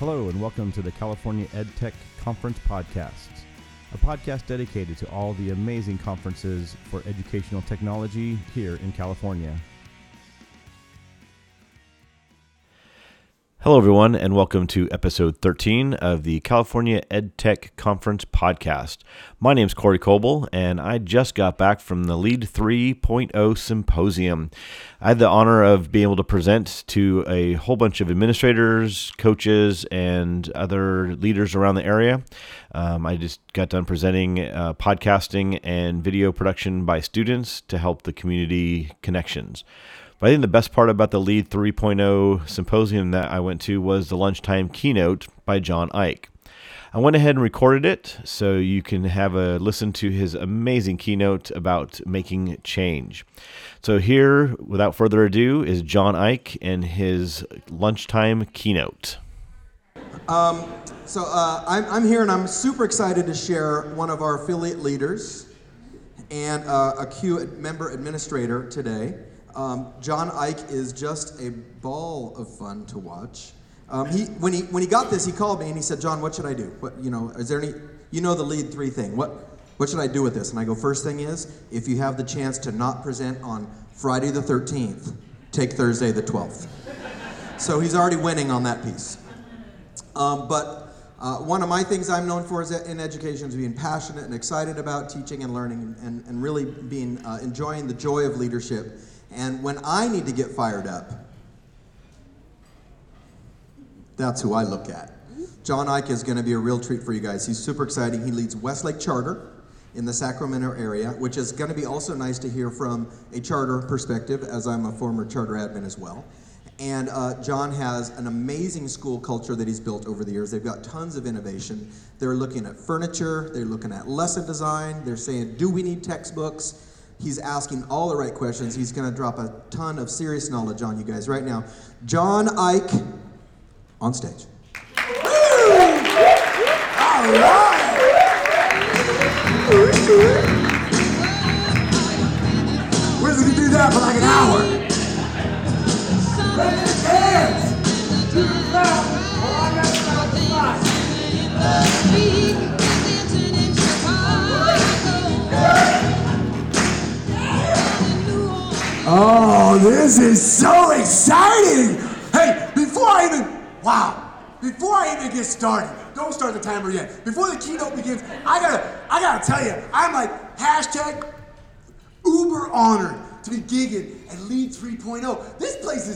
Hello and welcome to the California EdTech Conference Podcasts, a podcast dedicated to all the amazing conferences for educational technology here in California. Hello everyone and welcome to episode 13 of the California EdTech Conference Podcast. My name is Corey Coble and I just got back from the Lead 3.0 Symposium. I had the honor of being able to present to a whole bunch of administrators, coaches, and other leaders around the area. I just got done presenting podcasting and video production by students to help the community connections. But I think the best part about the LEAD 3.0 symposium that I went to was the lunchtime keynote by John Ike. I went ahead and recorded it so you can have a listen to his amazing keynote about making change. So here, without further ado, is John Ike and his lunchtime keynote. I'm here and I'm super excited to share one of our affiliate leaders and a Q member administrator today. John Ike is just a ball of fun to watch. When he got this, he called me and he said, "John, what should I do? The LEAD 3 thing. What should I do with this?" And I go, "First thing is, if you have the chance to not present on Friday the 13th, take Thursday the 12th." So he's already winning on that piece. But one of my things I'm known for is in education is being passionate and excited about teaching and learning and really being enjoying the joy of leadership. And when I need to get fired up, that's who I look at. John Ike is going to be a real treat for you guys. He's super exciting. He leads Westlake Charter in the Sacramento area, which is going to be also nice to hear from a charter perspective, as I'm a former charter admin as well. And John has an amazing school culture that he's built over the years. They've got tons of innovation. They're looking at furniture. They're looking at lesson design. They're saying, do we need textbooks? He's asking all the right questions. He's going to drop a ton of serious knowledge on you guys right now. John Ike on stage. Woo! All right! We're going to do that for like an hour. Raise your hands. Do it loud. Oh, I got to stop. Oh, this is so exciting! Hey, before I even get started, don't start the timer yet. Before the keynote begins, I gotta tell you, I'm like hashtag uber honored to be gigging at LEAD 3.0. This place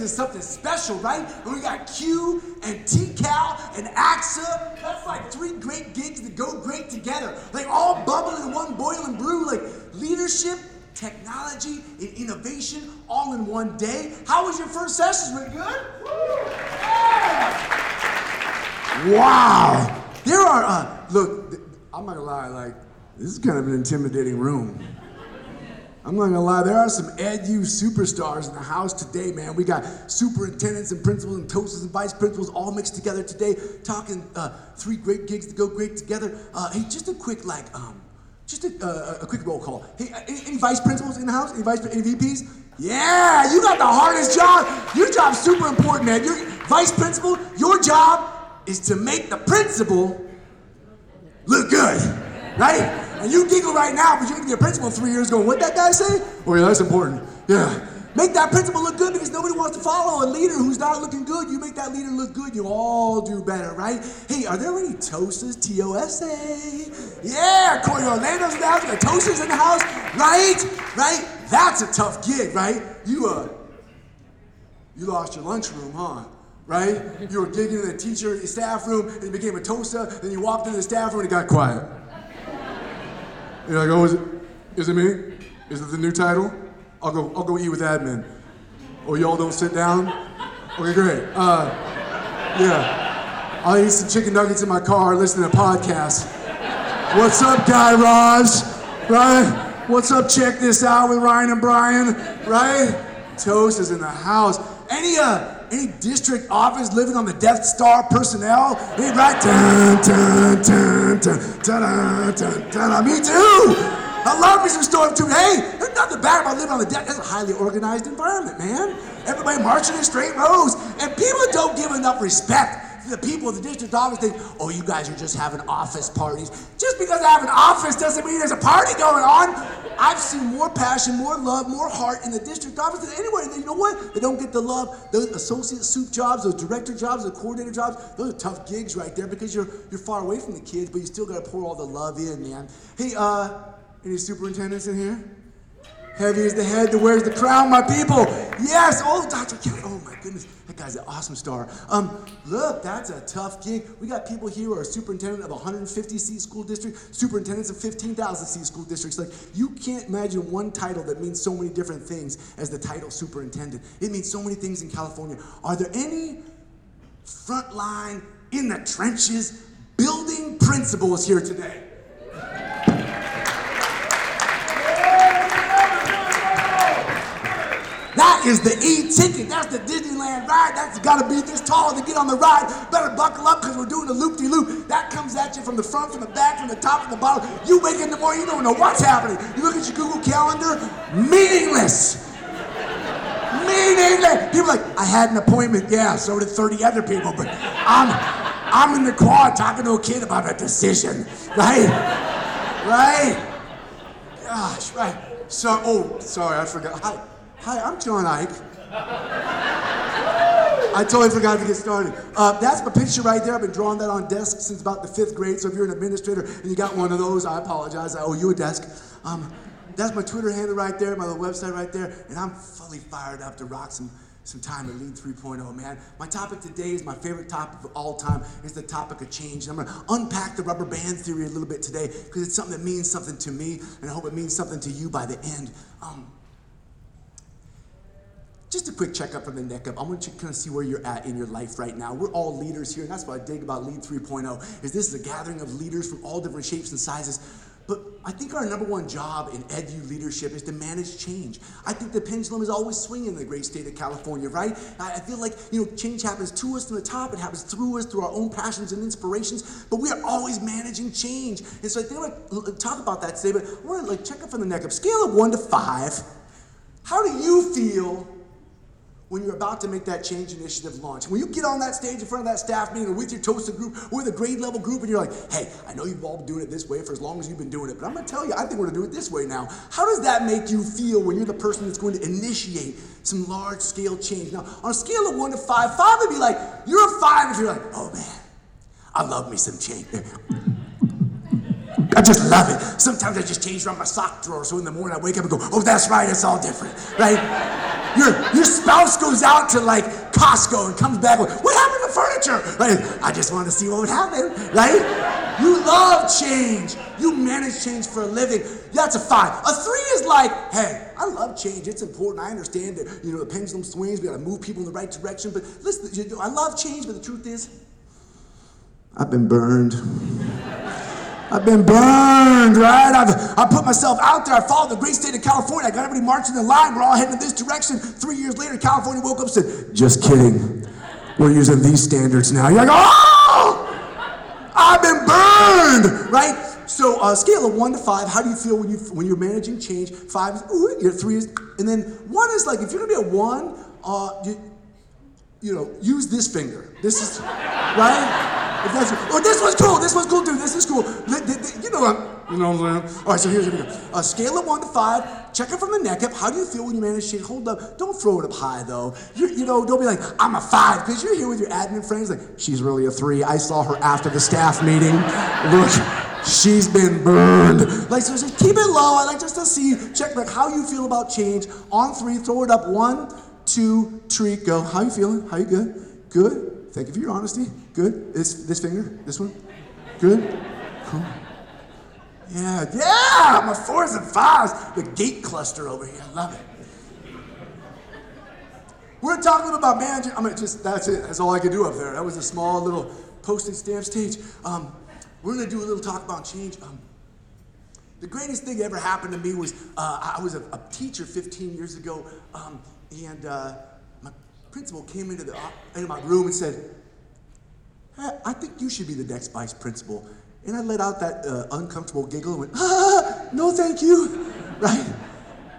is something special, right? And we got Q and TCAL and AXA. That's like three great gigs that go great together. Like all bubbling in one boiling brew, like leadership, technology, and innovation all in one day. How was your first sessions? Were good? Yeah. Wow. There are, I'm not gonna lie, like, this is kind of an intimidating room. I'm not gonna lie, there are some EdU superstars in the house today, man. We got superintendents and principals and TOSAs and vice principals all mixed together today, talking three great gigs that go great together. Hey, just a quick, like, Just a quick roll call. Hey, any vice principals in the house? Any VPs? Yeah, you got the hardest job. Your job's super important, man. Your vice principal, your job is to make the principal look good, right? And you giggle right now, but you're gonna be a principal in 3 years going, "What'd that guy say?" Oh yeah, that's important. Yeah. Make that principal look good because nobody wants to follow a leader who's not looking good. You make that leader look good, you all do better, right? Hey, are there any TOSAs? TOSA? Yeah, Corey Orlando's in the house, the TOSAs in the house, right? Right? That's a tough gig, right? You lost your lunchroom, huh? Right? You were gigging in the teacher staff room, and you became a TOSA, then you walked into the staff room and it got quiet. You're like, oh, is it me? Is it the new title? I'll go eat with admin. Oh, y'all don't sit down? Okay, great. Yeah. I'll eat some chicken nuggets in my car, listen to a podcast. What's up, Guy Raz? Right? What's up, Check This Out with Ryan and Brian? Right? Toast is in the house. Any district office living on the Death Star personnel? Hey, right? Dun, dun, dun, dun, dun, dun, dun. Me too! I love me some stormtroopers. Hey, there's nothing bad about living on the deck. That's a highly organized environment, man. Everybody marching in straight rows. And people don't give enough respect the people in the district office think, oh, you guys are just having office parties. Just because I have an office doesn't mean there's a party going on. I've seen more passion, more love, more heart in the district office than anywhere. And you know what? They don't get the love. Those associate soup jobs, those director jobs, those coordinator jobs, those are tough gigs right there because you're far away from the kids, but you still got to pour all the love in, man. Hey, any superintendents in here? Heavy is the head that wears the crown, my people. Yes, oh, Dr. Kelly, oh my goodness, that guy's an awesome star. Look, that's a tough gig. We got people here who are superintendent of 150-seat school district, superintendents of 15,000-seat school districts. Like, you can't imagine one title that means so many different things as the title superintendent. It means so many things in California. Are there any frontline, in the trenches, building principals here today? That is the e-ticket. That's the Disneyland ride. That's got to be this tall to get on the ride. Better buckle up because we're doing a loop-de-loop. That comes at you from the front, from the back, from the top, from the bottom. You wake in the morning, you don't know what's happening. You look at your Google Calendar, meaningless. Meaningless. People are like, I had an appointment. Yeah, so did 30 other people, but I'm in the car talking to a kid about a decision, right? Right? Gosh, right. So, oh, sorry, I forgot. Hi, I'm John Ike. I totally forgot to get started. That's my picture right there. I've been drawing that on desk since about the 5th grade. So if you're an administrator and you got one of those, I apologize. I owe you a desk. That's my Twitter handle right there, my little website right there. And I'm fully fired up to rock some time at Lead 3.0, man. My topic today is my favorite topic of all time. It's the topic of change. And I'm gonna unpack the rubber band theory a little bit today because it's something that means something to me and I hope it means something to you by the end. Just a quick checkup from the neck up. I want you to kind of see where you're at in your life right now. We're all leaders here, and that's what I dig about Lead 3.0, is this is a gathering of leaders from all different shapes and sizes. But I think our number one job in edu leadership is to manage change. I think the pendulum is always swinging in the great state of California, right? I feel like, change happens to us from the top. It happens through us, through our own passions and inspirations. But we are always managing change. And so I think I'm going to talk about that today, but I want to check up from the neck up. Scale of 1 to 5. How do you feel when you're about to make that change initiative launch? When you get on that stage in front of that staff meeting or with your TOSA group or the grade level group and you're like, hey, I know you've all been doing it this way for as long as you've been doing it, but I'm gonna tell you, I think we're gonna do it this way now. How does that make you feel when you're the person that's going to initiate some large scale change? Now, on a scale of 1 to 5, 5 would be like, you're a 5 if you're like, oh man, I love me some change. I just love it. Sometimes I just change around my sock drawer so in the morning I wake up and go, oh, that's right, it's all different, right? Your spouse goes out to like Costco and comes back with, what happened to furniture? Right? I just wanted to see what would happen, right? You love change. You manage change for a living. That's a 5. A 3 is like, hey, I love change. It's important. I understand that, the pendulum swings. We got to move people in the right direction. But listen, I love change, but the truth is, I've been burned. I've been burned, right? I put myself out there. I followed the great state of California. I got everybody marching in line. We're all heading in this direction. 3 years later, California woke up and said, just kidding. We're using these standards now. You're like, oh! I've been burned, right? So scale of 1 to 5, how do you feel when you're managing change? 5 is, ooh, your 3 is, and then 1 is like, if you're going to be a 1, use this finger. This is, right? Oh, this was cool. This was cool, dude. This is cool. You know what I'm saying? All right, so here's what we go. Scale of 1 to 5. Check it from the neck up. How do you feel when you manage shit? Hold up. Don't throw it up high, though. Don't be like, I'm a 5. Because you're here with your admin friends. Like, she's really a 3. I saw her after the staff meeting. Look. She's been burned. Like, so just keep it low. I like just to see. Check like how you feel about change. On 3, throw it up. 1, 2, 3, go. How you feeling? How you good? Good. Thank you for your honesty. Good. This finger? This one? Good? Cool. Yeah! My 4s and 5s. The gate cluster over here. I love it. We're talking about managing. That's it. That's all I could do up there. That was a small little postage stamp stage. We're going to do a little talk about change. The greatest thing that ever happened to me was I was a teacher 15 years ago, principal came into my room and said, hey, I think you should be the next vice principal. And I let out that uncomfortable giggle and went, no thank you, right?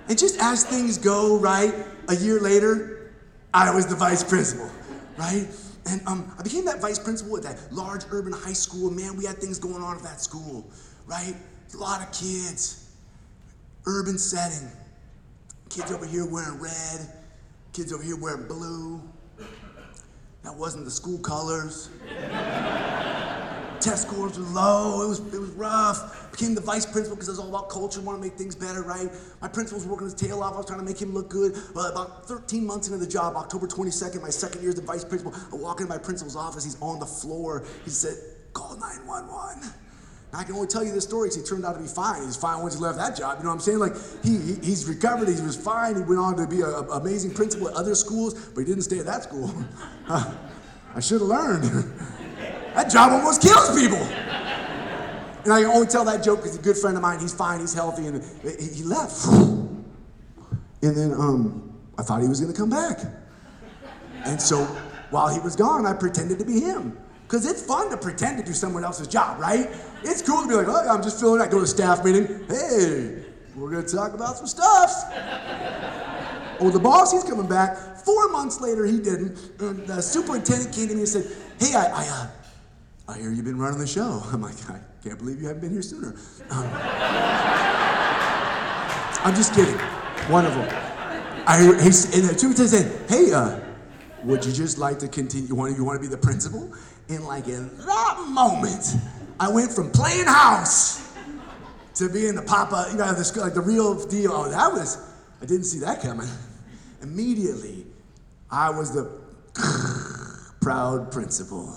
And just as things go, right, a year later, I was the vice principal, right? And I became that vice principal at that large urban high school. Man, we had things going on at that school, right? A lot of kids, urban setting. Kids over here wearing red, kids over here wearing blue. That wasn't the school colors. Test scores were low, it was rough. Became the vice principal because it was all about culture, wanted to make things better, right? My principal was working his tail off, I was trying to make him look good. Well, about 13 months into the job, October 22nd, my second year as the vice principal, I walk into my principal's office, he's on the floor. He said, call 911. I can only tell you this story because he turned out to be fine. He's fine once he left that job, you know what I'm saying? Like, he's recovered, he was fine, he went on to be an amazing principal at other schools, but he didn't stay at that school. I should have learned. That job almost kills people. And I can only tell that joke because a good friend of mine, he's fine, he's healthy, and he left. And then I thought he was gonna come back. And so while he was gone, I pretended to be him. Because it's fun to pretend to do someone else's job, right? It's cool to be like, oh, I'm just filling out, go to a staff meeting. Hey, we're gonna talk about some stuff. Oh, the boss, he's coming back. 4 months later, he didn't. And the superintendent came to me and said, hey, I hear you've been running the show. I'm like, I can't believe you haven't been here sooner. I'm just kidding. Wonderful. And the superintendent said, hey, would you just like to continue? You want to be the principal? And like in that moment, I went from playing house to being the papa, you know, like the real deal. Oh, I didn't see that coming. Immediately, I was the proud principal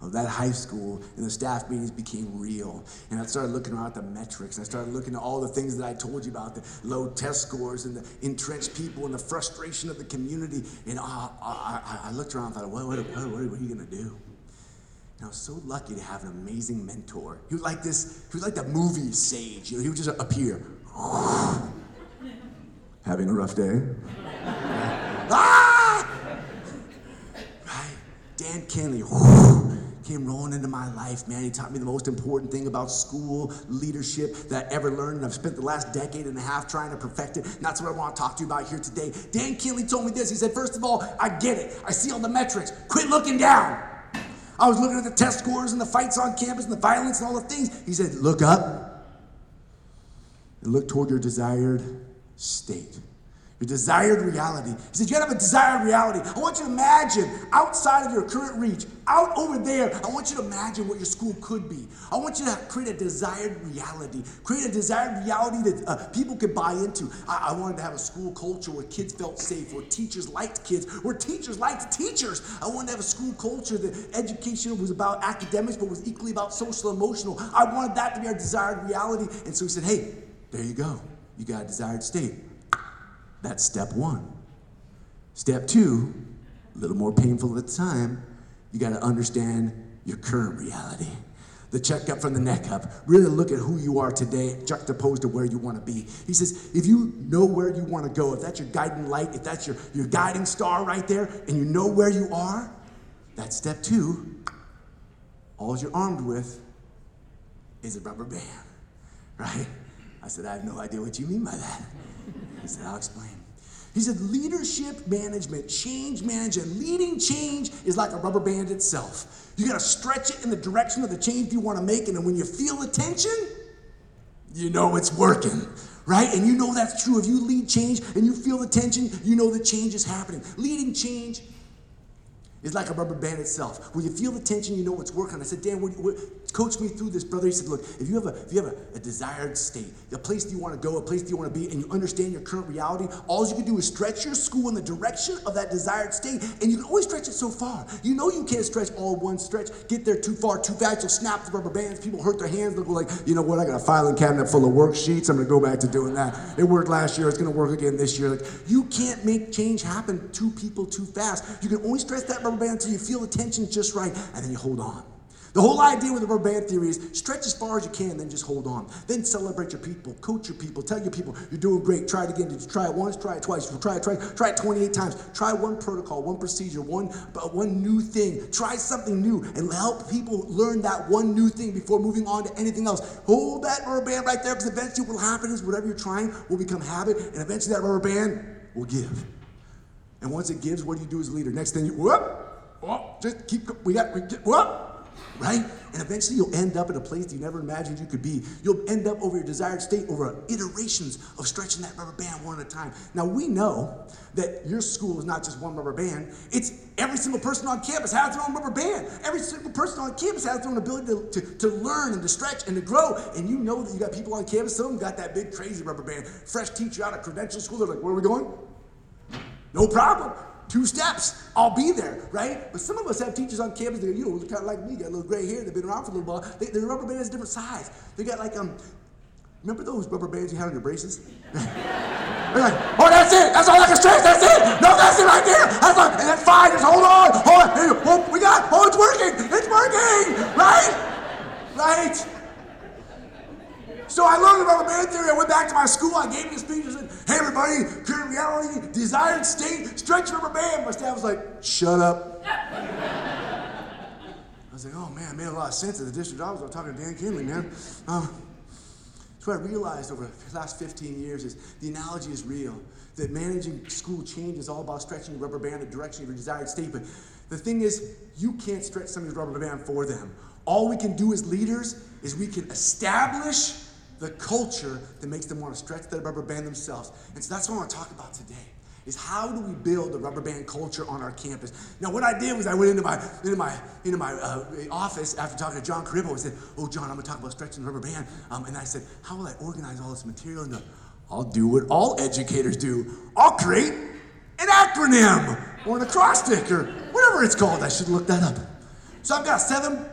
of that high school, and the staff meetings became real. And I started looking around at the metrics, and I started looking at all the things that I told you about, the low test scores and the entrenched people and the frustration of the community. And I looked around and thought, what are you gonna do? And I was so lucky to have an amazing mentor. He was like this, he was like the movie sage. You know, he would just appear. Having a rough day. Ah! Right, Dan Kinley. Came rolling into my life, man. He taught me the most important thing about school leadership that I ever learned, and I've spent the last decade and a half trying to perfect it, and that's what I want to talk to you about here today. Dan Kinley told me this. He said, first of all, I get it. I see all the metrics. Quit looking down. I was looking at the test scores and the fights on campus and the violence and all the things. He said, look up and look toward your desired state. Your desired reality. He said, you gotta have a desired reality. I want you to imagine outside of your current reach, out over there, I want you to imagine what your school could be. I want you to create a desired reality. Create a desired reality that people could buy into. I wanted to have a school culture where kids felt safe, where teachers liked kids, where teachers liked teachers. I wanted to have a school culture that education was about academics, but was equally about social, emotional. I wanted that to be our desired reality. And so he said, hey, there you go. You got a desired state. That's step one. Step two, a little more painful at the time, you gotta understand your current reality. The checkup from the neck up. Really look at who you are today, juxtaposed to where you wanna be. He says, if you know where you wanna go, if that's your guiding light, if that's your guiding star right there, and you know where you are, that's step two. All you're armed with is a rubber band, right? I said, I have no idea what you mean by that. He said, I'll explain. He said, leadership management, change management, leading change is like a rubber band itself. You gotta stretch it in the direction of the change you wanna make, and then when you feel the tension, you know it's working, right? And you know that's true. If you lead change and you feel the tension, you know the change is happening. Leading change is like a rubber band itself. When you feel the tension, you know it's working. I said, Dan, coach me through this, brother. He said, look, if you have a desired state, a place that you wanna go, a place that you wanna be, and you understand your current reality, all you can do is stretch your school in the direction of that desired state, and you can only stretch it so far. You know you can't stretch all one stretch, get there too far, too fast, you'll snap the rubber bands, people hurt their hands, they'll go like, you know what, I got a filing cabinet full of worksheets, I'm gonna go back to doing that. It worked last year, it's gonna work again this year. Like, you can't make change happen to people too fast. You can only stretch that rubber band until you feel the tension just right, and then you hold on. The whole idea with the rubber band theory is stretch as far as you can, then just hold on. Then celebrate your people, coach your people, tell your people, you're doing great, try it again. Did you try it once? Try it twice. Did you try it twice? Try it 28 times. Try one protocol, one procedure, one new thing. Try something new and help people learn that one new thing before moving on to anything else. Hold that rubber band right there, because eventually what will happen is whatever you're trying will become habit, and eventually that rubber band will give. And once it gives, what do you do as a leader? Next thing you, whoop, oh, just keep, right? And eventually you'll end up in a place you never imagined you could be. You'll end up over your desired state over iterations of stretching that rubber band one at a time. Now we know that your school is not just one rubber band, it's every single person on campus has their own rubber band. Every single person on campus has their own ability to learn and to stretch and to grow. And you know that you got people on campus, some of them got that big crazy rubber band. Fresh teacher out of credential school, they're like, where are we going? No problem. 2 steps, I'll be there, right? But some of us have teachers on campus that, you know, kind of like me, got a little gray hair, they've been around for a little while. Their rubber band is a different size. They got like, remember those rubber bands you had on your braces? They're like, oh, that's it, that's all I can stretch, that's it. No, that's it right there, that's all, and that's fine, just hold on, oh, we got, oh, it's working, right? So I learned about rubber band theory. I went back to my school. I gave it a speech and said, hey, everybody, current reality, desired state, stretch rubber band. My staff was like, shut up. I was like, oh, man, it made a lot of sense in the district office. I was talking to Dan Kinley, man. So what I realized over the last 15 years is the analogy is real, that managing school change is all about stretching your rubber band in the direction of your desired state. But the thing is, you can't stretch somebody's rubber band for them. All we can do as leaders is we can establish the culture that makes them want to stretch that rubber band themselves. And so that's what I want to talk about today, is how do we build a rubber band culture on our campus? Now, what I did was I went into my office after talking to John Cribb and said, oh, John, I'm going to talk about stretching the rubber band. And I said, how will I organize all this material? And I'll do what all educators do. I'll create an acronym or an acrostic or whatever it's called. I should look that up. So I've got 7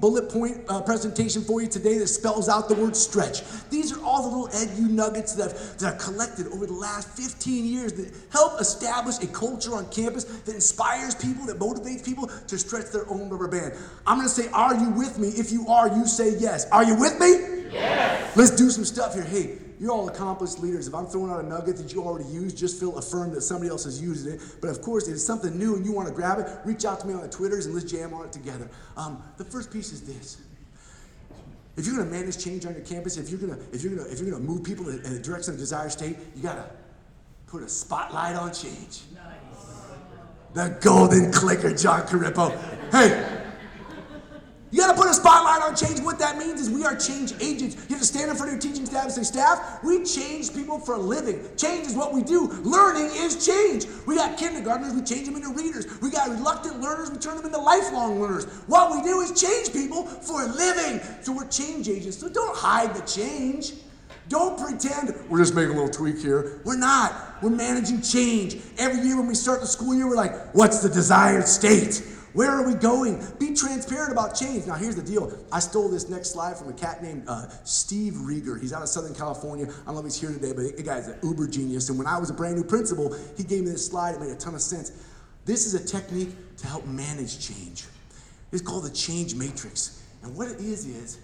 bullet point presentation for you today that spells out the word stretch. These are all the little edu nuggets that I've collected over the last 15 years that help establish a culture on campus that inspires people, that motivates people to stretch their own rubber band. I'm going to say, are you with me? If you are, you say yes. Are you with me? Yes. Let's do some stuff here. Hey, you're all accomplished leaders. If I'm throwing out a nugget that you already used, just feel affirmed that somebody else has used it. But of course, if it's something new and you want to grab it, reach out to me on the Twitters and let's jam on it together. The first piece is this. If you're going to manage change on your campus, if you're going to move people in the direction of desired state, you got to put a spotlight on change. Nice. The golden clicker, John Carippo. Hey. You got to put a spotlight on change. What that means is we are change agents. You have to stand in front of your teaching staff and say, staff, we change people for a living. Change is what we do. Learning is change. We got kindergartners, we change them into readers. We got reluctant learners, we turn them into lifelong learners. What we do is change people for a living. So we're change agents. So don't hide the change. Don't pretend we're just making a little tweak here. We're not. We're managing change. Every year when we start the school year, we're like, what's the desired state? Where are we going? Be transparent about change. Now, here's the deal. I stole this next slide from a cat named Steve Rieger. He's out of Southern California. I don't know if he's here today, but the guy's an uber genius. And when I was a brand new principal, he gave me this slide. It made a ton of sense. This is a technique to help manage change. It's called the change matrix. And what it is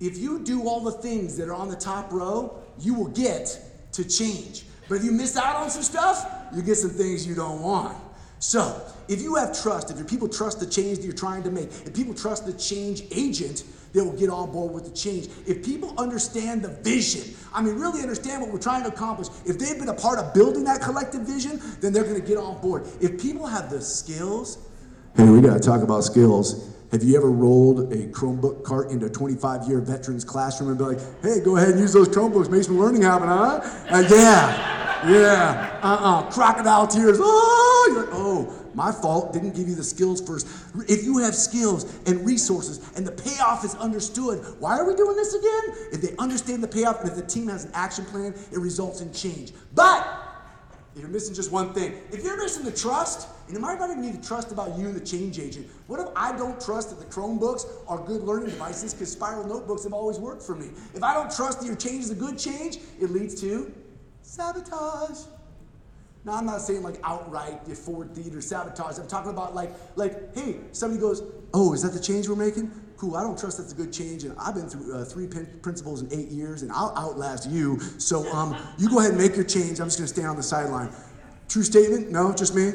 if you do all the things that are on the top row, you will get to change. But if you miss out on some stuff, you get some things you don't want. So, if you have trust, if your people trust the change that you're trying to make, if people trust the change agent, they will get on board with the change. If people understand the vision, I mean really understand what we're trying to accomplish, if they've been a part of building that collective vision, then they're going to get on board. If people have the skills, and we got to talk about skills. Have you ever rolled a Chromebook cart into a 25-year veterans classroom and be like, hey, go ahead and use those Chromebooks, make some learning happen, huh? Crocodile tears, oh, you're like, oh. My fault, didn't give you the skills first. If you have skills and resources and the payoff is understood, why are we doing this again? If they understand the payoff and if the team has an action plan, it results in change. But if you're missing just one thing, if you're missing the trust, and it might not even need to trust about you, the change agent. What if I don't trust that the Chromebooks are good learning devices because spiral notebooks have always worked for me? If I don't trust that your change is a good change, it leads to sabotage. Now, I'm not saying like outright, you forward theater sabotage. I'm talking about like, hey, somebody goes, oh, is that the change we're making? Cool, I don't trust that's a good change. And I've been through 3 principals in 8 years, and I'll outlast you. So you go ahead and make your change. I'm just going to stand on the sideline. True statement? No, just me?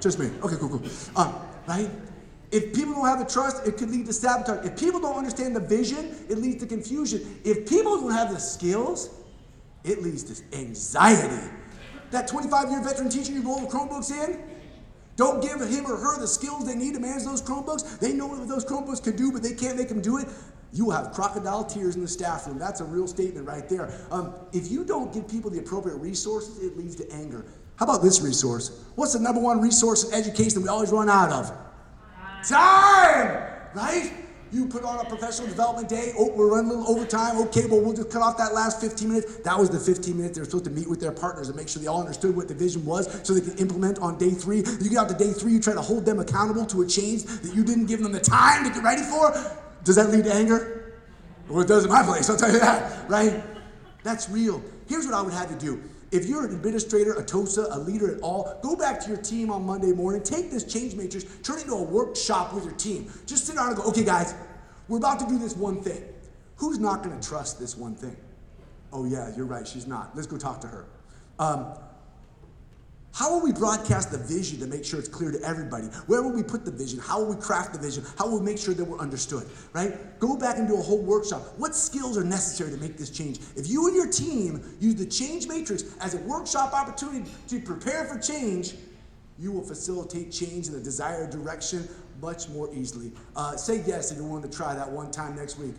Just me. Okay, cool. Right? If people don't have the trust, it could lead to sabotage. If people don't understand the vision, it leads to confusion. If people don't have the skills, it leads to anxiety. That 25-year veteran teacher you roll the Chromebooks in, Don't give him or her the skills they need to manage those Chromebooks. They know what those Chromebooks can do, but they can't make them do it. You will have crocodile tears in the staff room. That's a real statement right there. If you don't give people the appropriate resources, it leads to anger. How about this resource? What's the number one resource in education we always run out of? Time, right? You put on a professional development day. Oh, we're running a little overtime. Okay, well, we'll just cut off that last 15 minutes. That was the 15 minutes they were supposed to meet with their partners and make sure they all understood what the vision was so they could implement on day three. You get out to day three, you try to hold them accountable to a change that you didn't give them the time to get ready for. Does that lead to anger? Well, it does in my place, I'll tell you that, right? That's real. Here's what I would have you do. If you're an administrator, a TOSA, a leader at all, go back to your team on Monday morning, take this change matrix, turn it into a workshop with your team. Just sit down and go, okay guys, we're about to do this one thing. Who's not gonna trust this one thing? Oh yeah, you're right, she's not. Let's go talk to her. How will we broadcast the vision to make sure it's clear to everybody? Where will we put the vision? How will we craft the vision? How will we make sure that we're understood, right? Go back and do a whole workshop. What skills are necessary to make this change? If you and your team use the change matrix as a workshop opportunity to prepare for change, you will facilitate change in the desired direction much more easily. Say yes if you're willing to try that one time next week.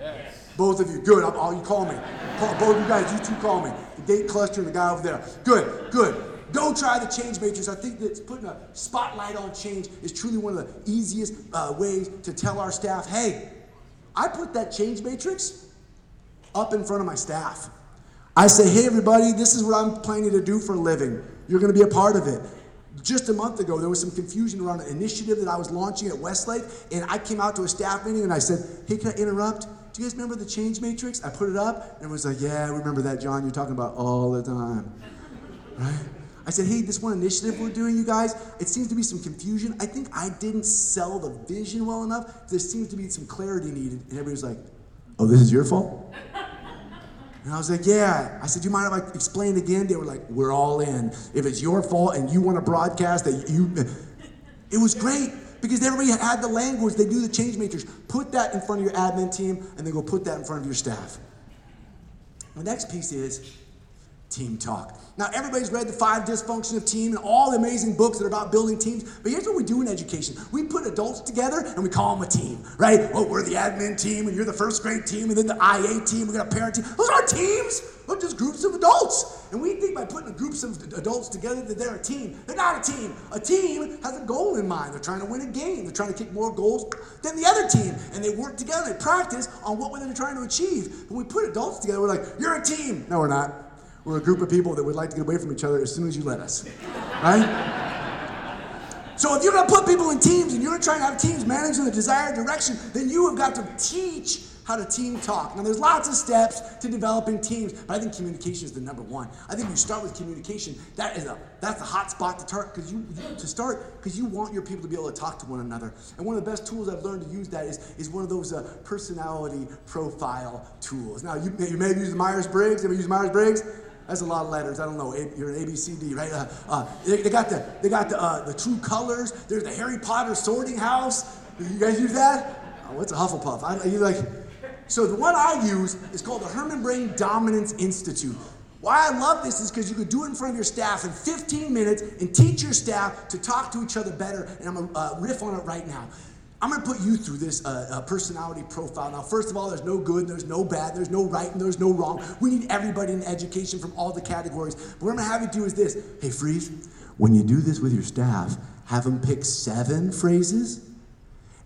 Yes. Both of you, good. You call me. Both of you guys, you two call me. The date cluster and the guy over there. Good, good. Go try the change matrix. I think that putting a spotlight on change is truly one of the easiest ways to tell our staff, hey, I put that change matrix up in front of my staff. I say, hey, everybody, this is what I'm planning to do for a living. You're going to be a part of it. Just a month ago, there was some confusion around an initiative that I was launching at Westlake, and I came out to a staff meeting and I said, hey, can I interrupt? Do you guys remember the change matrix? I put it up and it was like, yeah, I remember that, John. You're talking about all the time, right? I said, hey, this one initiative we're doing, you guys, it seems to be some confusion. I think I didn't sell the vision well enough. There seems to be some clarity needed. And everybody was like, oh, this is your fault? And I was like, yeah. I said, do you mind if I explain again? They were like, we're all in. If it's your fault and you want to broadcast that you, it was great. Because everybody had the language, they knew the change matrix. Put that in front of your admin team and then go put that in front of your staff. The next piece is team talk. Now everybody's read the 5 dysfunctions of team and all the amazing books that are about building teams, but here's what we do in education. We put adults together and we call them a team, right? Oh, we're the admin team and you're the first grade team and then the IA team, we got a parent team. Those are teams. They're just groups of adults. And we think by putting groups of adults together that they're a team. They're not a team. A team has a goal in mind. They're trying to win a game. They're trying to kick more goals than the other team. And they work together. They practice on what they're trying to achieve. When we put adults together, we're like, you're a team. No, we're not. We're a group of people that would like to get away from each other as soon as you let us. Right? So if you're going to put people in teams and you're trying to have teams managed in the desired direction, then you have got to teach how to team talk. Now there's lots of steps to developing teams, but I think communication is the number one. I think you start with communication. That's a hot spot to start because you want your people to be able to talk to one another. And one of the best tools I've learned to use that is one of those personality profile tools. Now you may use the Myers-Briggs. Have you used Myers-Briggs? That's a lot of letters. I don't know. You're an ABCD, right? They got the True Colors. There's the Harry Potter sorting house. You guys use that? Oh, it's a Hufflepuff. So the one I use is called the Herrmann Brain Dominance Institute. Why I love this is because you could do it in front of your staff in 15 minutes and teach your staff to talk to each other better. And I'm going to riff on it right now. I'm going to put you through this personality profile. Now, first of all, there's no good, there's no bad, there's no right, and there's no wrong. We need everybody in education from all the categories. But what I'm going to have you do is this. Hey, Freeze, when you do this with your staff, have them pick 7 phrases.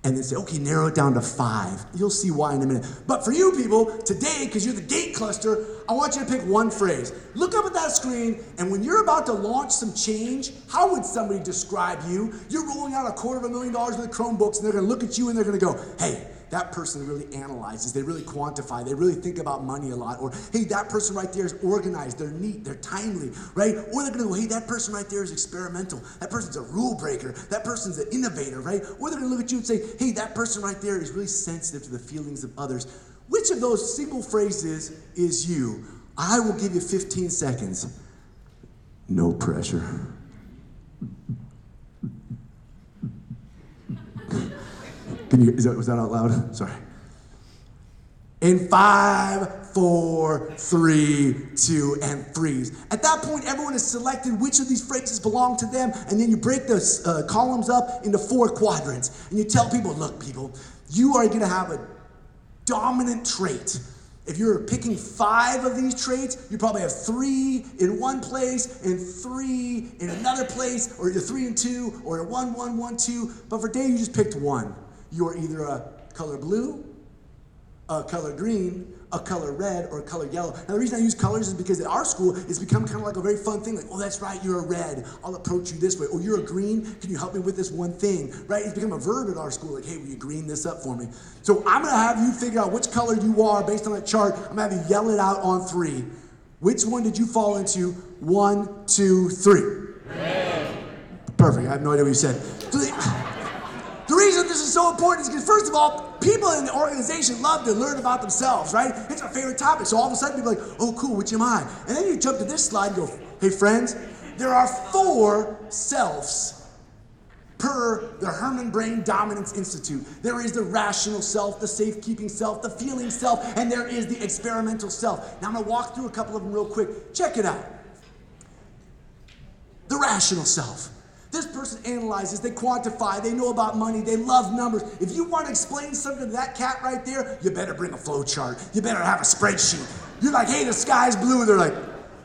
And then say, okay, narrow it down to 5. You'll see why in a minute. But for you people, today, because you're the gate cluster, I want you to pick one phrase. Look up at that screen, and when you're about to launch some change, how would somebody describe you? You're rolling out $250,000 worth of Chromebooks, and they're going to look at you, and they're going to go, hey, that person really analyzes, they really quantify, they really think about money a lot. Or, hey, that person right there is organized, they're neat, they're timely, right? Or they're gonna go, hey, that person right there is experimental, that person's a rule breaker, that person's an innovator, right? Or they're gonna look at you and say, hey, that person right there is really sensitive to the feelings of others. Which of those single phrases is you? I will give you 15 seconds. No pressure. Was that out loud? Sorry. in 5, 4, 3, 2, and freeze. At that point, everyone has selected which of these phrases belong to them, and then you break those columns up into 4 quadrants, and you tell people, look, people, you are gonna have a dominant trait. If you're picking 5 of these traits, you probably have 3 in one place and 3 in another place, or either 3 and 2, or 1, 1, 1, 2. But for Dave, you just picked 1. You are either a color blue, a color green, a color red, or a color yellow. Now, the reason I use colors is because at our school, it's become kind of like a very fun thing. Like, oh, that's right, you're a red. I'll approach you this way. Oh, you're a green. Can you help me with this one thing? Right? It's become a verb at our school. Like, hey, will you green this up for me? So I'm going to have you figure out which color you are based on that chart. I'm going to have you yell it out on 3. Which one did you fall into? 1, 2, 3. Red. Perfect. I have no idea what you said. So the reason this is so important is because, first of all, people in the organization love to learn about themselves, right? It's our favorite topic. So all of a sudden, people are like, oh, cool, which am I? And then you jump to this slide and go, hey, friends, there are 4 selves per the Herrmann Brain Dominance Institute. There is the rational self, the safekeeping self, the feeling self, and there is the experimental self. Now, I'm going to walk through a couple of them real quick. Check it out. The rational self. This person analyzes, they quantify, they know about money, they love numbers. If you want to explain something to that cat right there, you better bring a flow chart. You better have a spreadsheet. You're like, hey, the sky's blue. They're like,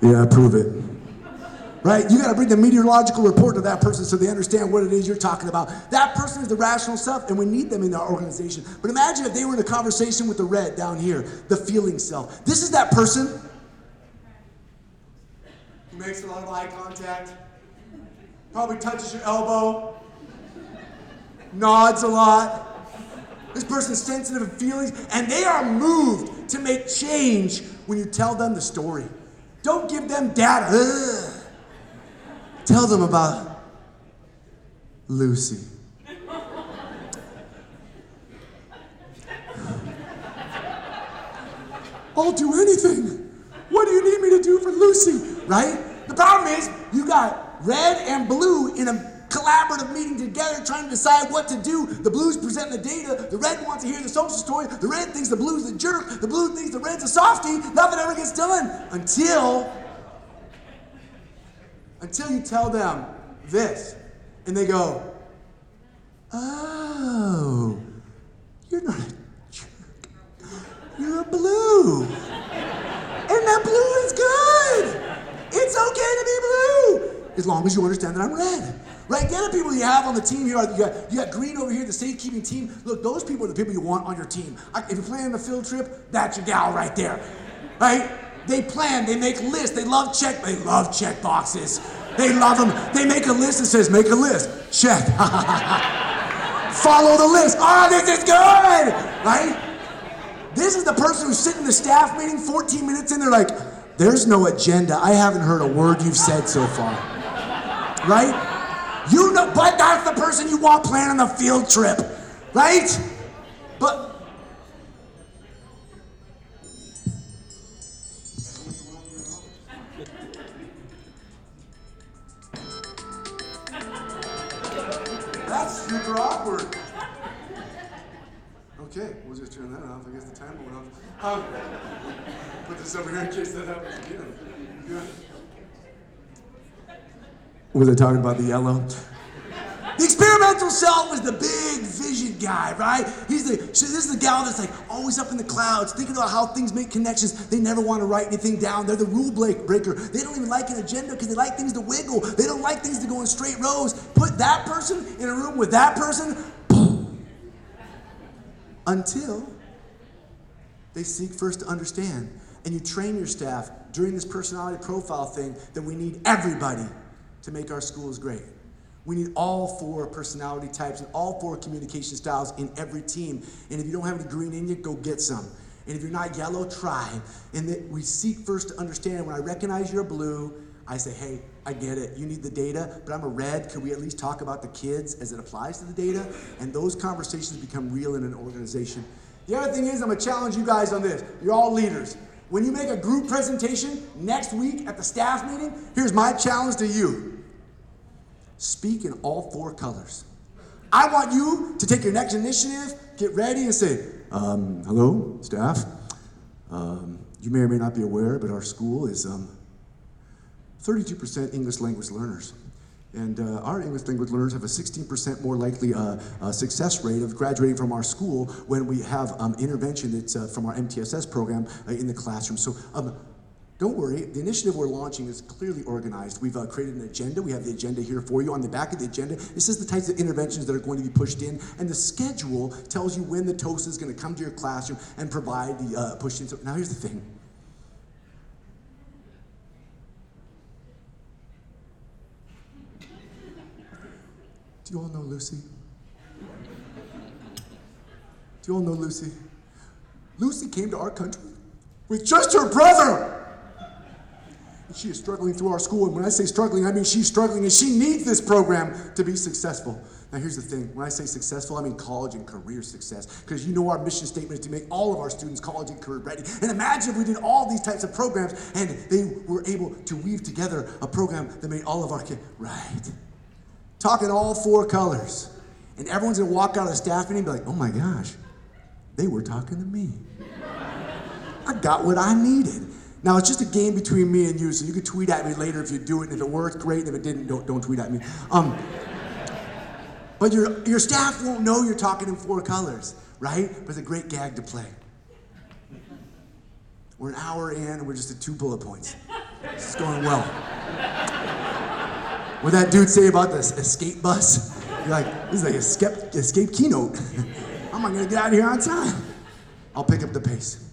yeah, prove it. Right? You got to bring the meteorological report to that person so they understand what it is you're talking about. That person is the rational self, and we need them in our organization. But imagine if they were in a conversation with the red down here, the feeling self. This is that person who makes a lot of eye contact. Probably touches your elbow, nods a lot. This person's sensitive to feelings, and they are moved to make change when you tell them the story. Don't give them data. Tell them about Lucy. I'll do anything. What do you need me to do for Lucy? Right? The problem is you got red and blue in a collaborative meeting together trying to decide what to do. The blues present the data. The red wants to hear the social story. The red thinks the blue's the jerk. The blue thinks the red's a softie. Nothing ever gets done until you tell them this. And they go, oh, you're not a jerk. You're a blue. And that blue is good. It's okay to be blue. As long as you understand that I'm red. Right? The other people you have on the team here, you got green over here, the safekeeping team. Look, those people are the people you want on your team. If you're planning a field trip, that's your gal right there. Right? They plan, they make lists, they love check boxes. They love them. They make a list that says, make a list. Check. Follow the list. Oh, this is good! Right? This is the person who's sitting in the staff meeting 14 minutes in, they're like, there's no agenda. I haven't heard a word you've said so far. Right? You know, but that's the person you want planning a field trip. Right? But that's super awkward. Okay, we'll just turn that off. I guess the timer went off. Put this over here in case that happens again. Good. Was I talking about the yellow? The experimental self was the big vision guy, right? This is the gal that's like always up in the clouds, thinking about how things make connections. They never want to write anything down. They're the rule breaker. They don't even like an agenda because they like things to wiggle. They don't like things to go in straight rows. Put that person in a room with that person, boom. Until they seek first to understand. And you train your staff during this personality profile thing that we need everybody to make our schools great. We need all 4 personality types and all 4 communication styles in every team. And if you don't have any green in you, go get some. And if you're not yellow, try. And that we seek first to understand. When I recognize you're blue, I say, hey, I get it. You need the data, but I'm a red. Can we at least talk about the kids as it applies to the data? And those conversations become real in an organization. The other thing is, I'm gonna challenge you guys on this. You're all leaders. When you make a group presentation next week at the staff meeting, here's my challenge to you. Speak in all 4 colors. I want you to take your next initiative, get ready and say, hello, staff. You may or may not be aware, but our school is 32% English language learners. And our English language learners have a 16% more likely success rate of graduating from our school when we have intervention that's from our MTSS program in the classroom. So don't worry, the initiative we're launching is clearly organized. We've created an agenda. We have the agenda here for you. On the back of the agenda, this is the types of interventions that are going to be pushed in, and the schedule tells you when the TOSA is going to come to your classroom and provide the push-in. So now here's the thing. Do you all know Lucy? Do you all know Lucy? Lucy came to our country with just her brother. And she is struggling through our school. And when I say struggling, I mean she's struggling and she needs this program to be successful. Now here's the thing. When I say successful, I mean college and career success. Because you know our mission statement is to make all of our students college and career ready. And imagine if we did all these types of programs and they were able to weave together a program that made all of our kids right. Talking all four colors. And everyone's gonna walk out of the staff meeting and be like, oh my gosh, they were talking to me. I got what I needed. Now it's just a game between me and you, so you can tweet at me later if you do it, and if it worked, great, and if it didn't, don't tweet at me. But your staff won't know you're talking in four colors, right? But it's a great gag to play. We're an hour in, and we're just at 2 bullet points. It's going well. What that dude say about the escape bus? You're like, this is like an escape keynote. How am I gonna get out of here on time? I'll pick up the pace.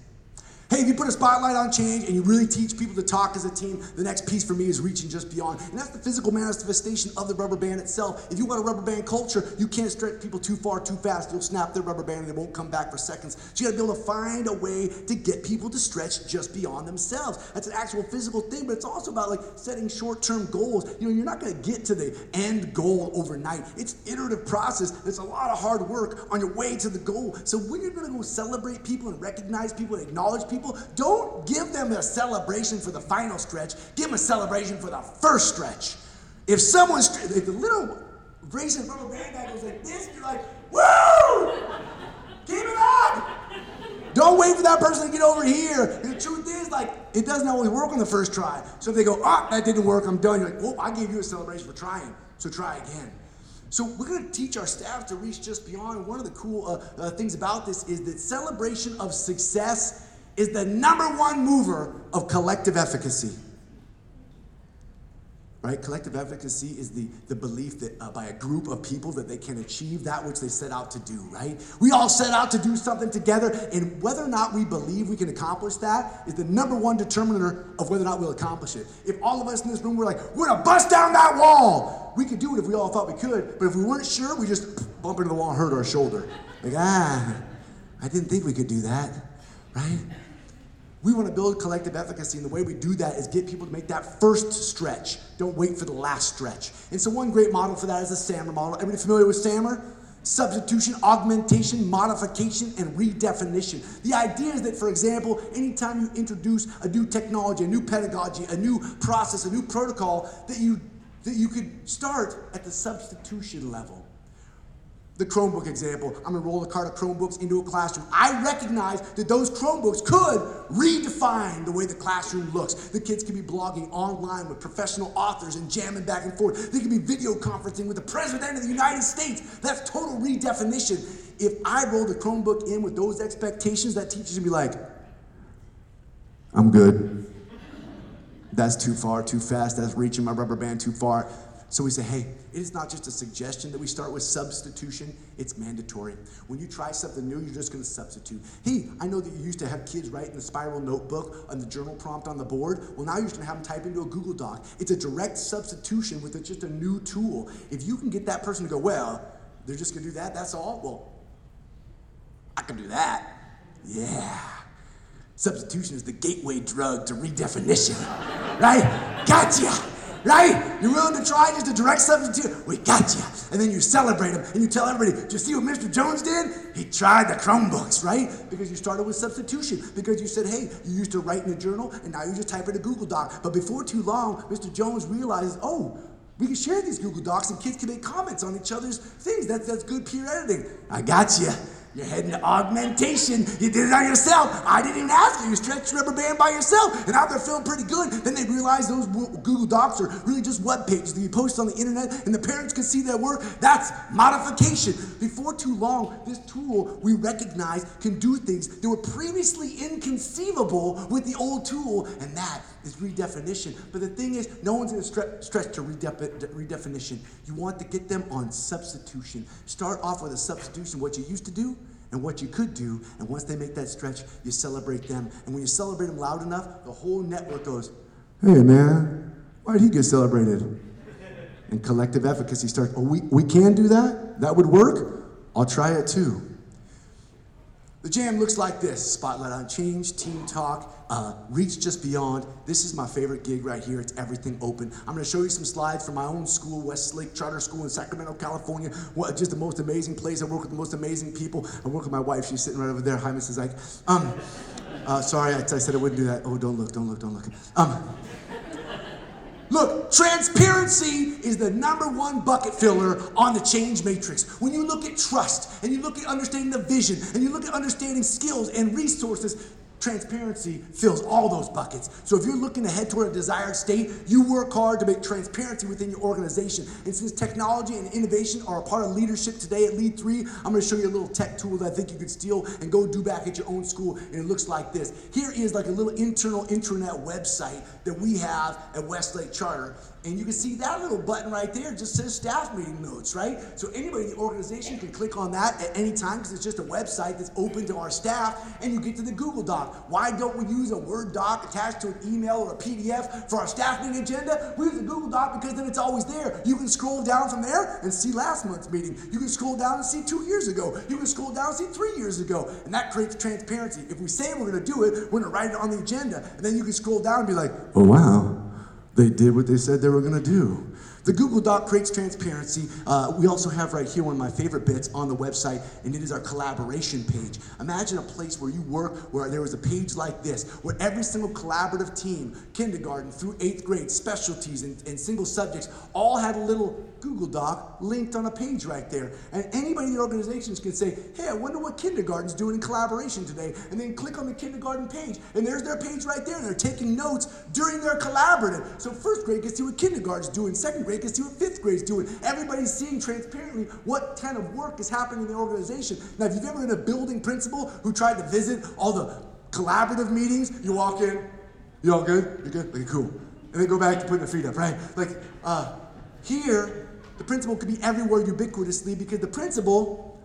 Hey, if you put a spotlight on change and you really teach people to talk as a team, the next piece for me is reaching just beyond. And that's the physical manifestation of the rubber band itself. If you want a rubber band culture, you can't stretch people too far, too fast. You'll snap their rubber band and they won't come back for seconds. So you gotta be able to find a way to get people to stretch just beyond themselves. That's an actual physical thing, but it's also about like setting short-term goals. You know, you're not gonna get to the end goal overnight. It's an iterative process. There's a lot of hard work on your way to the goal. So when you're gonna go celebrate people and recognize people and acknowledge people, don't give them a celebration for the final stretch. Give them a celebration for the first stretch. If someone, if the little raisin rubber band guy goes like this, you're like, woo! Keep it up! Don't wait for that person to get over here. The truth is, like, it doesn't always work on the first try. So if they go, ah, that didn't work, I'm done. You're like, oh, I gave you a celebration for trying, so try again. So we're going to teach our staff to reach just beyond. One of the cool things about this is that celebration of success is the number one mover of collective efficacy. Right? Collective efficacy is the belief that by a group of people that they can achieve that which they set out to do, right? We all set out to do something together, and whether or not we believe we can accomplish that is the number one determiner of whether or not we'll accomplish it. If all of us in this room were like, we're gonna bust down that wall, we could do it if we all thought we could, but if we weren't sure, we just bump into the wall and hurt our shoulder. Like, I didn't think we could do that, right? We want to build collective efficacy, and the way we do that is get people to make that first stretch. Don't wait for the last stretch. And so one great model for that is the SAMR model. Everybody familiar with SAMR? Substitution, augmentation, modification, and redefinition. The idea is that, for example, anytime you introduce a new technology, a new pedagogy, a new process, a new protocol, that you could start at the substitution level. The Chromebook example. I'm gonna roll a cart of Chromebooks into a classroom. I recognize that those Chromebooks could redefine the way the classroom looks. The kids could be blogging online with professional authors and jamming back and forth. They could be video conferencing with the President of the United States. That's total redefinition. If I roll the Chromebook in with those expectations, that teacher's gonna be like, I'm good. That's too far, too fast. That's reaching my rubber band too far. So we say, hey, it is not just a suggestion that we start with substitution, it's mandatory. When you try something new, you're just gonna substitute. Hey, I know that you used to have kids write in the spiral notebook and the journal prompt on the board. Well, now you're just gonna have them type into a Google Doc. It's a direct substitution with just a new tool. If you can get that person to go, well, they're just gonna do that, that's all? Well, I can do that. Yeah. Substitution is the gateway drug to redefinition, right? Gotcha. Right? You're willing to try just a direct substitute? We got you. And then you celebrate them and you tell everybody, did you see what Mr. Jones did? He tried the Chromebooks, right? Because you started with substitution. Because you said, hey, you used to write in a journal and now you just type in a Google Doc. But before too long, Mr. Jones realizes, oh, we can share these Google Docs and kids can make comments on each other's things. That's good peer editing. I got you. You're heading to augmentation. You did it on yourself. I didn't ask you. You stretched rubber band by yourself, and now they're feeling pretty good. Then they realize those Google Docs are really just web pages that you post on the internet, and the parents can see their work. That's modification. Before too long, this tool we recognize can do things that were previously inconceivable with the old tool, and that is redefinition. But the thing is, no one's going to stretch to redefinition. You want to get them on substitution. Start off with a substitution, what you used to do and what you could do, and once they make that stretch, you celebrate them. And when you celebrate them loud enough, the whole network goes, hey man, why'd he get celebrated? And collective efficacy starts, oh, we can do that? That would work? I'll try it too. The jam looks like this. Spotlight on change, team talk, reach just beyond. This is my favorite gig right here. It's everything open. I'm gonna show you some slides from my own school, Westlake Charter School in Sacramento, California. What, just the most amazing place. I work with the most amazing people. I work with my wife. She's sitting right over there. Hi, Mrs. Ike. Sorry, I said I wouldn't do that. Oh, don't look. Look, transparency is the #1 bucket filler on the change matrix. When you look at trust, and you look at understanding the vision, and you look at understanding skills and resources, transparency fills all those buckets. So if you're looking to head toward a desired state, you work hard to make transparency within your organization. And since technology and innovation are a part of leadership today at Lead 3, I'm gonna show you a little tech tool that I think you could steal and go do back at your own school, and it looks like this. Here is like a little internal intranet website that we have at Westlake Charter. And you can see that little button right there just says staff meeting notes, right? So anybody in the organization can click on that at any time because it's just a website that's open to our staff, and you get to the Google Doc. Why don't we use a Word doc attached to an email or a PDF for our staff meeting agenda? We use the Google Doc because then it's always there. You can scroll down from there and see last month's meeting. You can scroll down and see 2 years ago. You can scroll down and see 3 years ago. And that creates transparency. If we say we're gonna do it, we're gonna write it on the agenda. And then you can scroll down and be like, oh wow, they did what they said they were gonna do. The Google Doc creates transparency. We also have right here one of my favorite bits on the website, and it is our collaboration page. Imagine a place where you work where there was a page like this, where every single collaborative team, kindergarten through 8th grade, specialties and single subjects, all had a little Google Doc linked on a page right there. And anybody in the organizations can say, hey, I wonder what kindergarten's doing in collaboration today, and then click on the kindergarten page, and there's their page right there, and they're taking notes during their collaborative. So 1st grade can see what kindergarten's doing, 2nd grade can see what 5th grade's doing. Everybody's seeing transparently what kind of work is happening in the organization. Now, if you've ever been a building principal who tried to visit all the collaborative meetings, you walk in, you all good? You good? Okay, cool. And they go back to putting their feet up, right? Like, here, the principal could be everywhere ubiquitously because the principal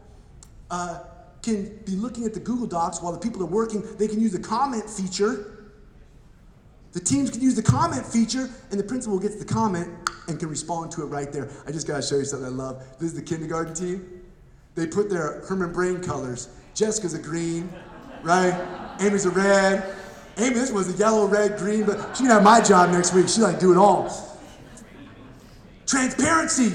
can be looking at the Google Docs while the people are working. They can use the comment feature. The teams can use the comment feature, and the principal gets the comment and can respond to it right there. I just gotta show you something I love. This is the kindergarten team. They put their Herrmann Brain colors. Jessica's a green, right? Amy's a red. Amy, this was a yellow, red, green, but she can have my job next week. She like do it all. Transparency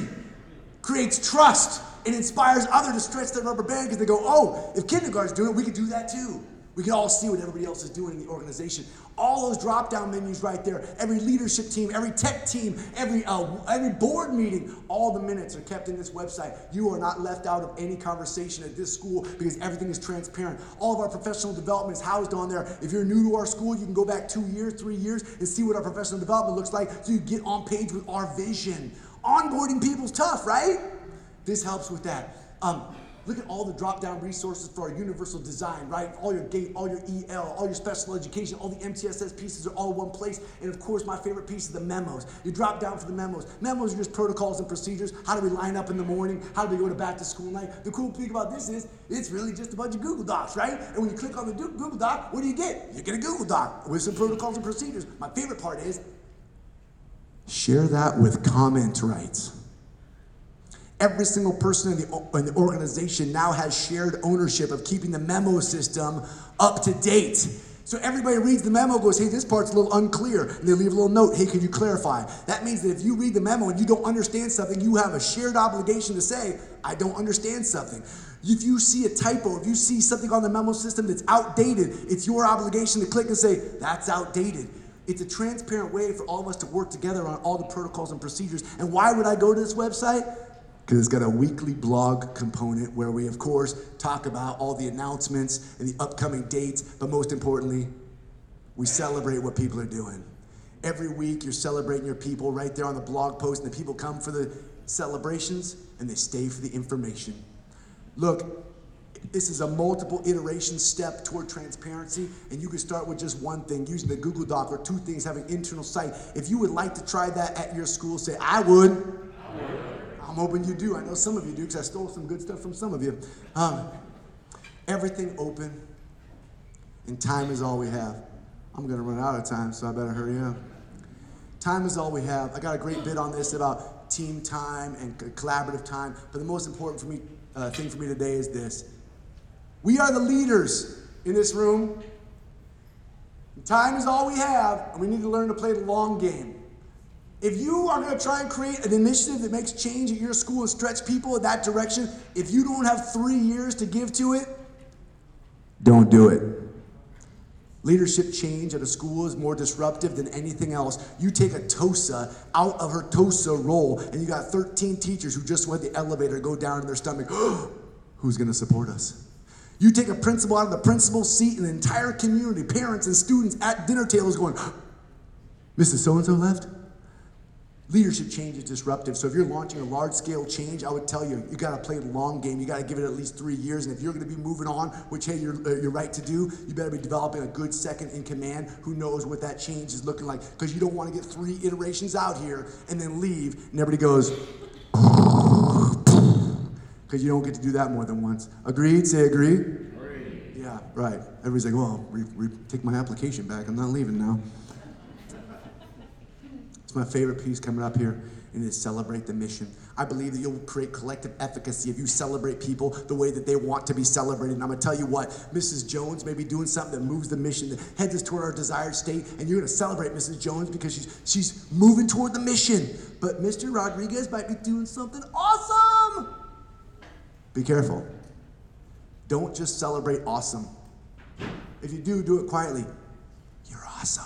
creates trust and inspires others to stretch their rubber band because they go, oh, if kindergarten's doing it, we can do that too. We can all see what everybody else is doing in the organization. All those drop-down menus right there, every leadership team, every tech team, every board meeting, all the minutes are kept in this website. You are not left out of any conversation at this school because everything is transparent. All of our professional development is housed on there. If you're new to our school, you can go back 2 years, 3 years, and see what our professional development looks like so you get on page with our vision. Onboarding people's tough, right? This helps with that. Look at all the drop-down resources for our universal design, right? All your GATE, all your EL, all your special education, all the MTSS pieces are all in one place. And of course, my favorite piece is the memos. You drop down for the memos. Memos are just protocols and procedures. How do we line up in the morning? How do we go to back to school night? The cool thing about this is it's really just a bunch of Google Docs, right? And when you click on the Google Doc, what do you get? You get a Google Doc with some protocols and procedures. My favorite part is share that with comment rights. Every single person in the organization now has shared ownership of keeping the memo system up to date. So everybody reads the memo, goes, hey, this part's a little unclear. And they leave a little note, hey, can you clarify? That means that if you read the memo and you don't understand something, you have a shared obligation to say, I don't understand something. If you see a typo, if you see something on the memo system that's outdated, it's your obligation to click and say, that's outdated. It's a transparent way for all of us to work together on all the protocols and procedures. And why would I go to this website? because it's got a weekly blog component where we, of course, talk about all the announcements and the upcoming dates, but most importantly, we celebrate what people are doing. Every week, you're celebrating your people right there on the blog post, and the people come for the celebrations, and they stay for the information. Look, this is a multiple iteration step toward transparency, and you can start with just one thing, using the Google Doc, or two things, having an internal site. If you would like to try that at your school, say, I would. I'm hoping you do. I know some of you do, because I stole some good stuff from some of you. Everything open, and time is all we have. I'm gonna run out of time, so I better hurry up. Time is all we have. I got a great bit on this about team time and collaborative time, but the most important thing for me today is this. We are the leaders in this room. Time is all we have, and we need to learn to play the long game. If you are going to try and create an initiative that makes change at your school and stretch people in that direction, if you don't have 3 years to give to it, don't do it. Leadership change at a school is more disruptive than anything else. You take a TOSA out of her TOSA role, and you got 13 teachers who just let the elevator go down in their stomach. Who's going to support us? You take a principal out of the principal's seat, and the entire community, parents and students at dinner tables going, Mrs. So-and-so left? Leadership change is disruptive, so if you're launching a large-scale change, I would tell you, you gotta play the long game. You gotta give it at least 3 years, and if you're gonna be moving on, which, hey, you're right to do, you better be developing a good second in command who knows what that change is looking like, because you don't wanna get 3 iterations out here and then leave, and everybody goes, because you don't get to do that more than once. Agreed? Say agree. Agreed. Yeah, right. Everybody's like, well, take my application back, I'm not leaving now. It's my favorite piece coming up here, and it is celebrate the mission. I believe that you'll create collective efficacy if you celebrate people the way that they want to be celebrated. And I'm gonna tell you what, Mrs. Jones may be doing something that moves the mission, that heads us toward our desired state, and you're gonna celebrate Mrs. Jones because she's moving toward the mission. But Mr. Rodriguez might be doing something awesome. Be careful. Don't just celebrate awesome. If you do, do it quietly. You're awesome.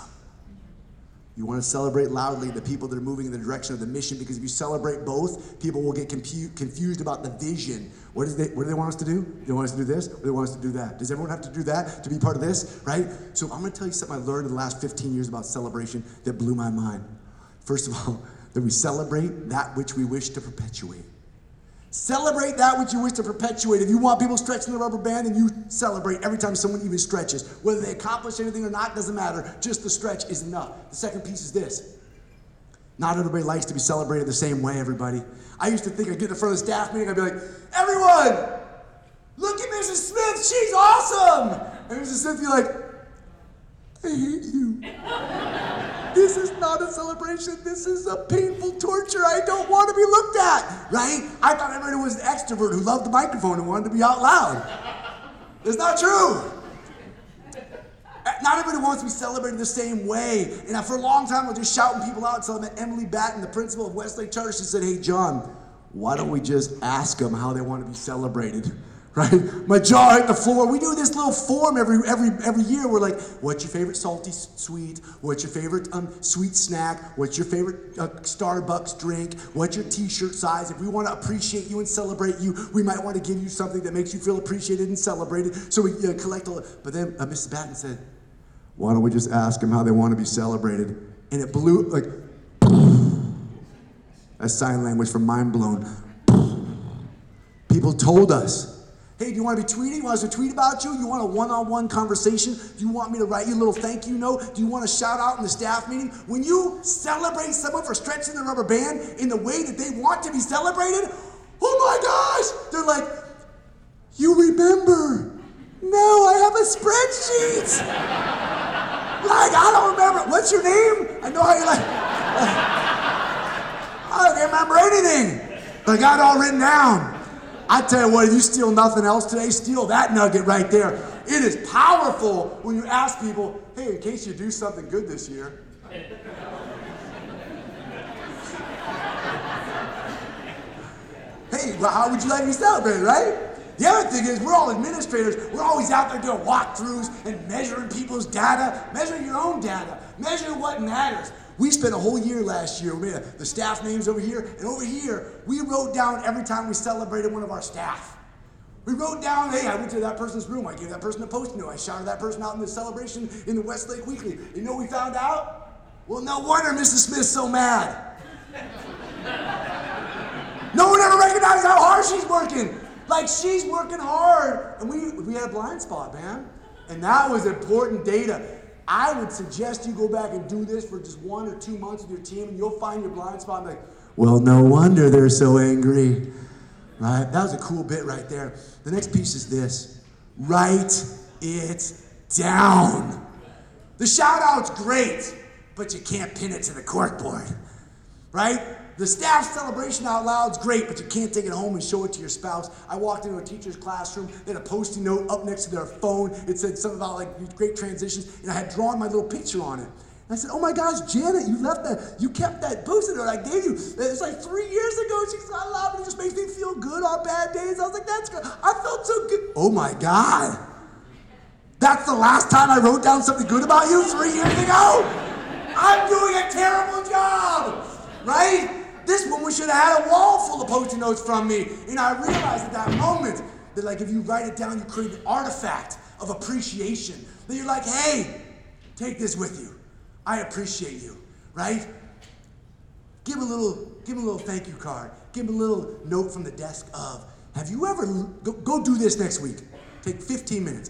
You want to celebrate loudly the people that are moving in the direction of the mission, because if you celebrate both, people will get confused about the vision. What do they want us to do? They want us to do this, or they want us to do that? Does everyone have to do that to be part of this, right? So I'm going to tell you something I learned in the last 15 years about celebration that blew my mind. First of all, that we celebrate that which we wish to perpetuate. Celebrate that which you wish to perpetuate. If you want people stretching the rubber band, and you celebrate every time someone even stretches. Whether they accomplish anything or not doesn't matter. Just the stretch is enough. The second piece is this. Not everybody likes to be celebrated the same way, everybody. I used to think I'd get in front of the staff meeting, I'd be like, everyone, look at Mrs. Smith, she's awesome. And Mrs. Smith would be like, I hate you. This is not a celebration. This is a painful torture. I don't want to be looked at, right? I thought everybody was an extrovert who loved the microphone and wanted to be out loud. It's not true. Not everybody wants to be celebrated the same way. And for a long time, I was just shouting people out until I met Emily Batten, the principal of Westlake Charter. She said, hey, John, why don't we just ask them how they want to be celebrated? Right? My jaw hit the floor. We do this little form every year. We're like, what's your favorite salty sweet? What's your favorite sweet snack? What's your favorite Starbucks drink? What's your t-shirt size? If we want to appreciate you and celebrate you, we might want to give you something that makes you feel appreciated and celebrated. So we collect all. But then Mrs. Batten said, why don't we just ask them how they want to be celebrated? And it blew, like, that's sign language for mind blown. People told us. Hey, do you want to be tweeting? Want us to tweet about you? You want a one-on-one conversation? Do you want me to write you a little thank you note? Do you want to shout out in the staff meeting? When you celebrate someone for stretching the rubber band in the way that they want to be celebrated, oh my gosh! They're like, you remember? No, I have a spreadsheet! Like, I don't remember. What's your name? I know how you like. I don't remember anything. But I got it all written down. I tell you what, if you steal nothing else today, steal that nugget right there. It is powerful when you ask people, hey, in case you do something good this year. Hey, well, how would you like to be celebrated, right? The other thing is, we're all administrators. We're always out there doing walkthroughs and measuring people's data. Measure your own data. Measure what matters. We spent a whole year last year. We made the staff names over here, and over here, we wrote down every time we celebrated one of our staff. We wrote down, hey, I went to that person's room. I gave that person a post note. I shouted that person out in the celebration in the Westlake Weekly. You know what we found out? Well, no wonder Mrs. Smith's so mad. No one ever recognized how hard she's working. Like, she's working hard. And we had a blind spot, man. And that was important data. I would suggest you go back and do this for just 1 or 2 months with your team, and you'll find your blind spot and be like, well, no wonder they're so angry. Right? That was a cool bit right there. The next piece is this. Write it down. The shout out's great, but you can't pin it to the corkboard. Right? The staff celebration out loud's great, but you can't take it home and show it to your spouse. I walked into a teacher's classroom. They had a Post-it note up next to their phone. It said something about like great transitions, and I had drawn my little picture on it. And I said, "Oh my gosh, Janet, you kept that Post-it note I gave you. It's like 3 years ago. She said, I love it. It just makes me feel good on bad days." I was like, "That's good. I felt so good." Oh my God, that's the last time I wrote down something good about you 3 years ago. I'm doing a terrible job, right? This woman should have had a wall full of Post-it notes from me. And I realized at that moment that, like, if you write it down, you create an artifact of appreciation. That you're like, hey, take this with you. I appreciate you, right? Give him a little thank you card. Give him a little note from the desk of, have you ever, go do this next week. Take 15 minutes.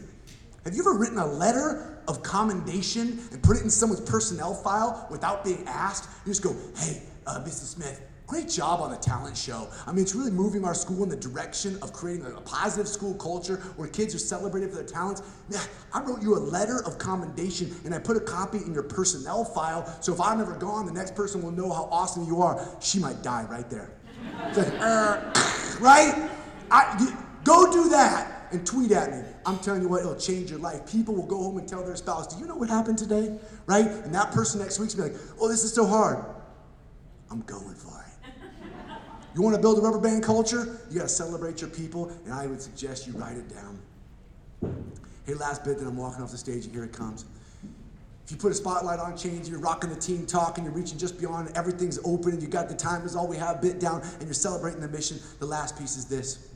Have you ever written a letter of commendation and put it in someone's personnel file without being asked? You just go, hey, Mrs. Smith, great job on the talent show. I mean, it's really moving our school in the direction of creating a positive school culture where kids are celebrated for their talents. I wrote you a letter of commendation, and I put a copy in your personnel file, so if I'm ever gone, the next person will know how awesome you are. She might die right there. It's like, right? Go do that and tweet at me. I'm telling you what, it'll change your life. People will go home and tell their spouse, do you know what happened today? Right? And that person next week's gonna be like, oh, this is so hard. I'm going for it. You want to build a rubber band culture? You got to celebrate your people, and I would suggest you write it down. Hey, last bit, then I'm walking off the stage, and here it comes. If you put a spotlight on change, you're rocking the team talk, and you're reaching just beyond, and everything's open, and you got the time is all we have bit down, and you're celebrating the mission. The last piece is this.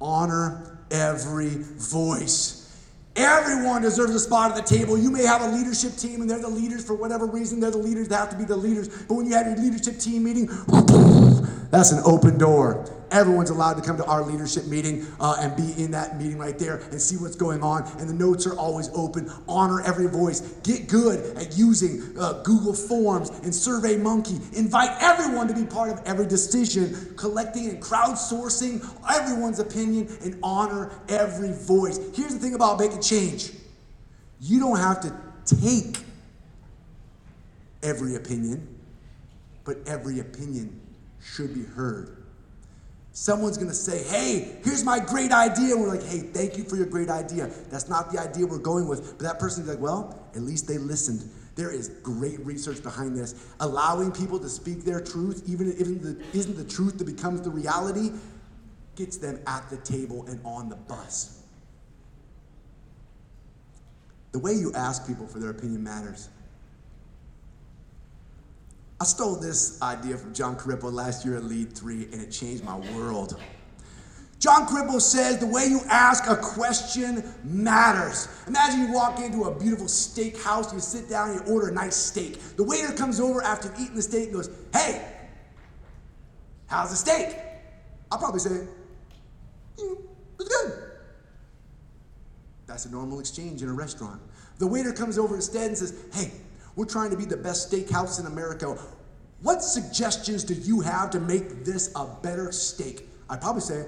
Honor every voice. Everyone deserves a spot at the table. You may have a leadership team, and they're the leaders for whatever reason. They're the leaders. They have to be the leaders. But when you have your leadership team meeting, that's an open door. Everyone's allowed to come to our leadership meeting and be in that meeting right there and see what's going on. And the notes are always open. Honor every voice. Get good at using Google Forms and SurveyMonkey. Invite everyone to be part of every decision, collecting and crowdsourcing everyone's opinion, and honor every voice. Here's the thing about making change. You don't have to take every opinion, but every opinion should be heard. Someone's going to say, hey, here's my great idea. And we're like, hey, thank you for your great idea. That's not the idea we're going with. But that person's like, well, at least they listened. There is great research behind this. Allowing people to speak their truth, even if it isn't the truth that becomes the reality, gets them at the table and on the bus. The way you ask people for their opinion matters. I stole this idea from John Cribb last year at Lead 3, and it changed my world. John Cribb says the way you ask a question matters. Imagine you walk into a beautiful steak house, you sit down, you order a nice steak. The waiter comes over after you've eaten the steak and goes, hey, how's the steak? I'll probably say, it's good. That's a normal exchange in a restaurant. The waiter comes over instead and says, hey, we're trying to be the best steakhouse in America. What suggestions do you have to make this a better steak? I'd probably say,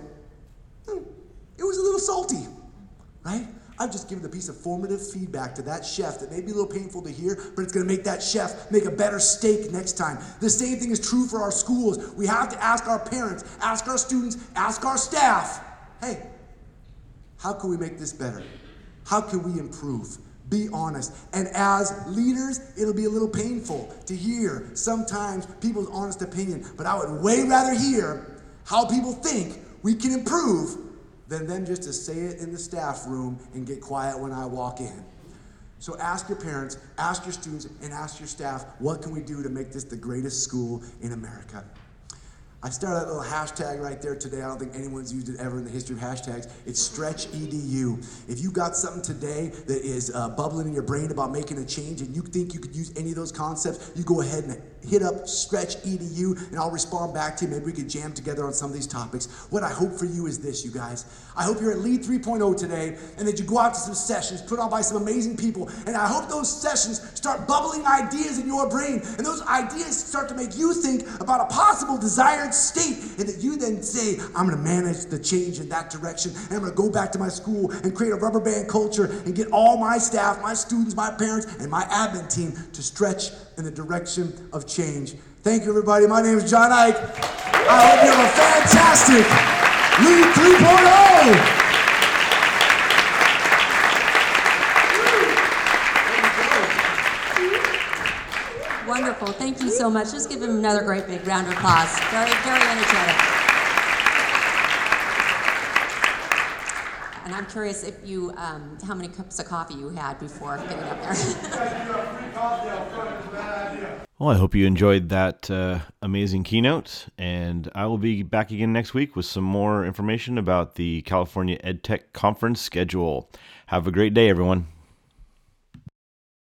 it was a little salty, right? I've just given a piece of formative feedback to that chef that may be a little painful to hear, but it's going to make that chef make a better steak next time. The same thing is true for our schools. We have to ask our parents, ask our students, ask our staff, hey, how can we make this better? How can we improve? Be honest. And as leaders, it'll be a little painful to hear sometimes people's honest opinion, but I would way rather hear how people think we can improve than them just to say it in the staff room and get quiet when I walk in. So ask your parents, ask your students, and ask your staff, what can we do to make this the greatest school in America? I started that little hashtag right there today. I don't think anyone's used it ever in the history of hashtags. It's StretchEDU. If you got something today that is bubbling in your brain about making a change and you think you could use any of those concepts, you go ahead and hit up StretchEDU and I'll respond back to you. Maybe we can jam together on some of these topics. What I hope for you is this, you guys. I hope you're at Lead 3.0 today and that you go out to some sessions put on by some amazing people. And I hope those sessions start bubbling ideas in your brain and those ideas start to make you think about a possible desired state, and that you then say, I'm going to manage the change in that direction, and I'm going to go back to my school and create a rubber band culture and get all my staff, my students, my parents, and my admin team to stretch in the direction of change. Thank you, everybody. My name is John Ike. I hope you have a fantastic Lead 3.0. Wonderful. Thank you so much. Just give him another great big round of applause. Very, very energetic. And I'm curious if you, how many cups of coffee you had before getting up there. Well, I hope you enjoyed that amazing keynote. And I will be back again next week with some more information about the California EdTech Conference schedule. Have a great day, everyone.